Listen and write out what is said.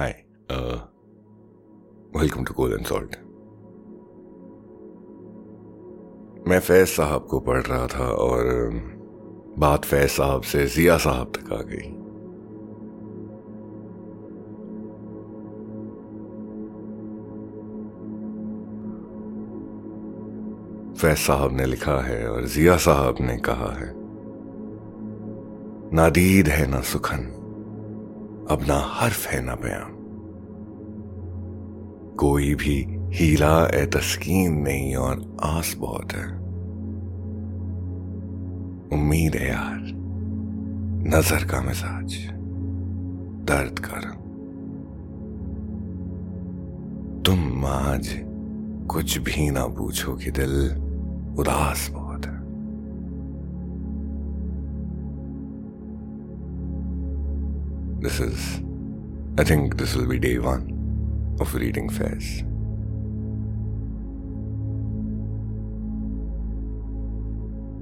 Hi, welcome to Golden Salt. मैं फैज़ साहब को पढ़ रहा था और बात फैज़ साहब से ज़िया साहब तक आ गई। फैज़ साहब ने लिखा है और ज़िया साहब ने कहा है, ना दीद है ना सुखन, अब ना हर्फ है ना बयां, कोई भी हीला ए तस्कीन नहीं और आस बहुत है। उम्मीद है यार, नजर का मिजाज दर्द का रंग, तुम आज कुछ भी ना पूछो कि दिल उदास बहुत है। This is, I think this will be day 1 of reading Faiz.